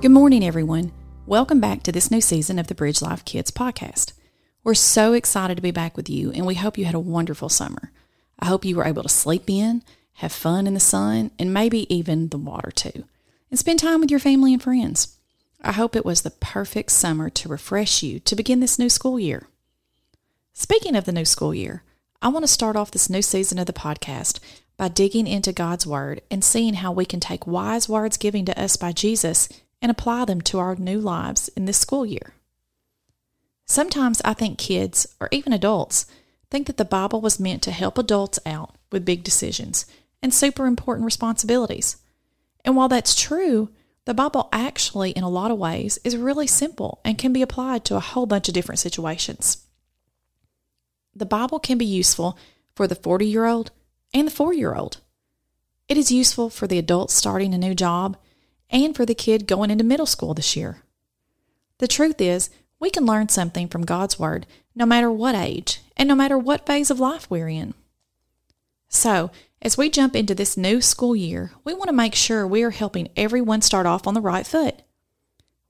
Good morning, everyone. Welcome back to this new season of the Bridge Life Kids podcast. We're so excited to be back with you, and we hope you had a wonderful summer. I hope you were able to sleep in, have fun in the sun, and maybe even the water too, and spend time with your family and friends. I hope it was the perfect summer to refresh you to begin this new school year. Speaking of the new school year, I want to start off this new season of the podcast by digging into God's Word and seeing how we can take wise words given to us by Jesus and apply them to our new lives in this school year. Sometimes I think kids, or even adults, think that the Bible was meant to help adults out with big decisions and super important responsibilities. And while that's true, the Bible actually, in a lot of ways, is really simple and can be applied to a whole bunch of different situations. The Bible can be useful for the 40-year-old and the 4-year-old. It is useful for the adult starting a new job and for the kid going into middle school this year. The truth is, we can learn something from God's Word no matter what age and no matter what phase of life we're in. So, as we jump into this new school year, we want to make sure we are helping everyone start off on the right foot.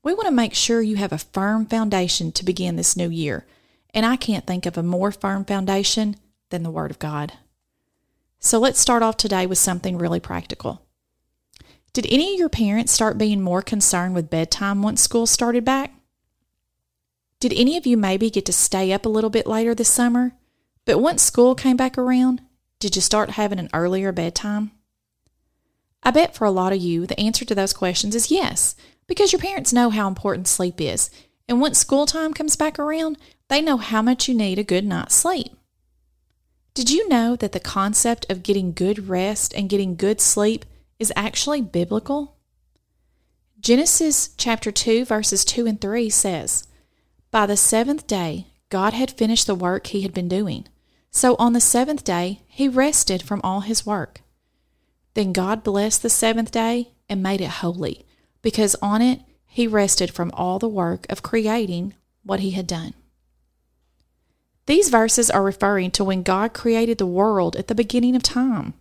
We want to make sure you have a firm foundation to begin this new year, and I can't think of a more firm foundation than the Word of God. So let's start off today with something really practical. Did any of your parents start being more concerned with bedtime once school started back? Did any of you maybe get to stay up a little bit later this summer? But once school came back around, did you start having an earlier bedtime? I bet for a lot of you, the answer to those questions is yes, because your parents know how important sleep is, and once school time comes back around, they know how much you need a good night's sleep. Did you know that the concept of getting good rest and getting good sleep is actually biblical? Genesis chapter 2, verses 2 and 3 says, "By the seventh day, God had finished the work he had been doing. So on the seventh day, he rested from all his work. Then God blessed the seventh day and made it holy, because on it he rested from all the work of creating what he had done." These verses are referring to when God created the world at the beginning of time.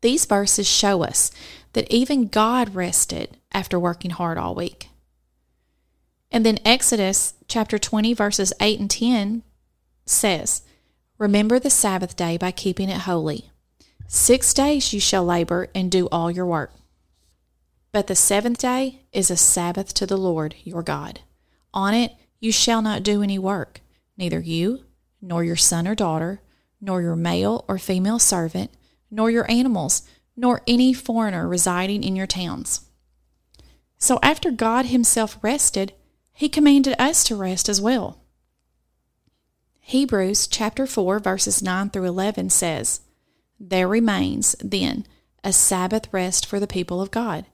These verses show us that even God rested after working hard all week. And then Exodus chapter 20, verses 8 and 10 says, "Remember the Sabbath day by keeping it holy. 6 days you shall labor and do all your work. But the seventh day is a Sabbath to the Lord your God. On it you shall not do any work, neither you, nor your son or daughter, nor your male or female servant, nor your animals, nor any foreigner residing in your towns." So after God himself rested, he commanded us to rest as well. Hebrews chapter 4, verses 9 through 11 says, "There remains, then, a Sabbath rest for the people of God.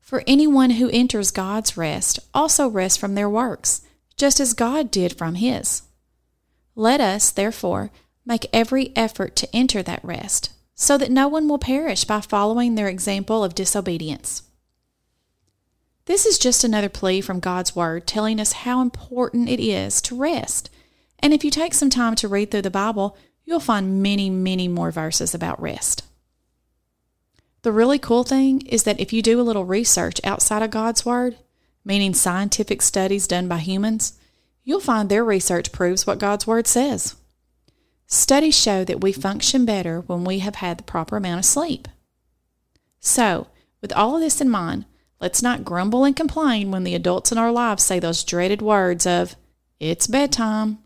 For anyone who enters God's rest also rests from their works, just as God did from his. Let us, therefore, make every effort to enter that rest, so that no one will perish by following their example of disobedience." This is just another plea from God's Word telling us how important it is to rest. And if you take some time to read through the Bible, you'll find many, many more verses about rest. The really cool thing is that if you do a little research outside of God's Word, meaning scientific studies done by humans, you'll find their research proves what God's Word says. Studies show that we function better when we have had the proper amount of sleep. So, with all of this in mind, let's not grumble and complain when the adults in our lives say those dreaded words of, "It's bedtime."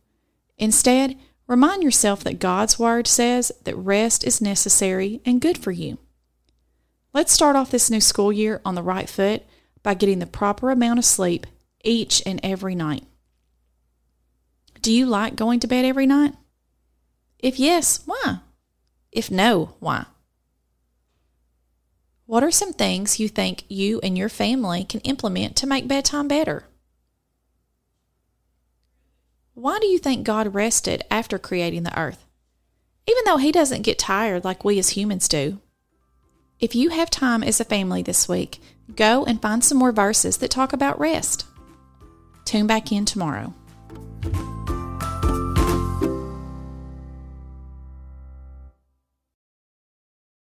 Instead, remind yourself that God's Word says that rest is necessary and good for you. Let's start off this new school year on the right foot by getting the proper amount of sleep each and every night. Do you like going to bed every night? If yes, why? If no, why? What are some things you think you and your family can implement to make bedtime better? Why do you think God rested after creating the earth, even though he doesn't get tired like we as humans do? If you have time as a family this week, go and find some more verses that talk about rest. Tune back in tomorrow.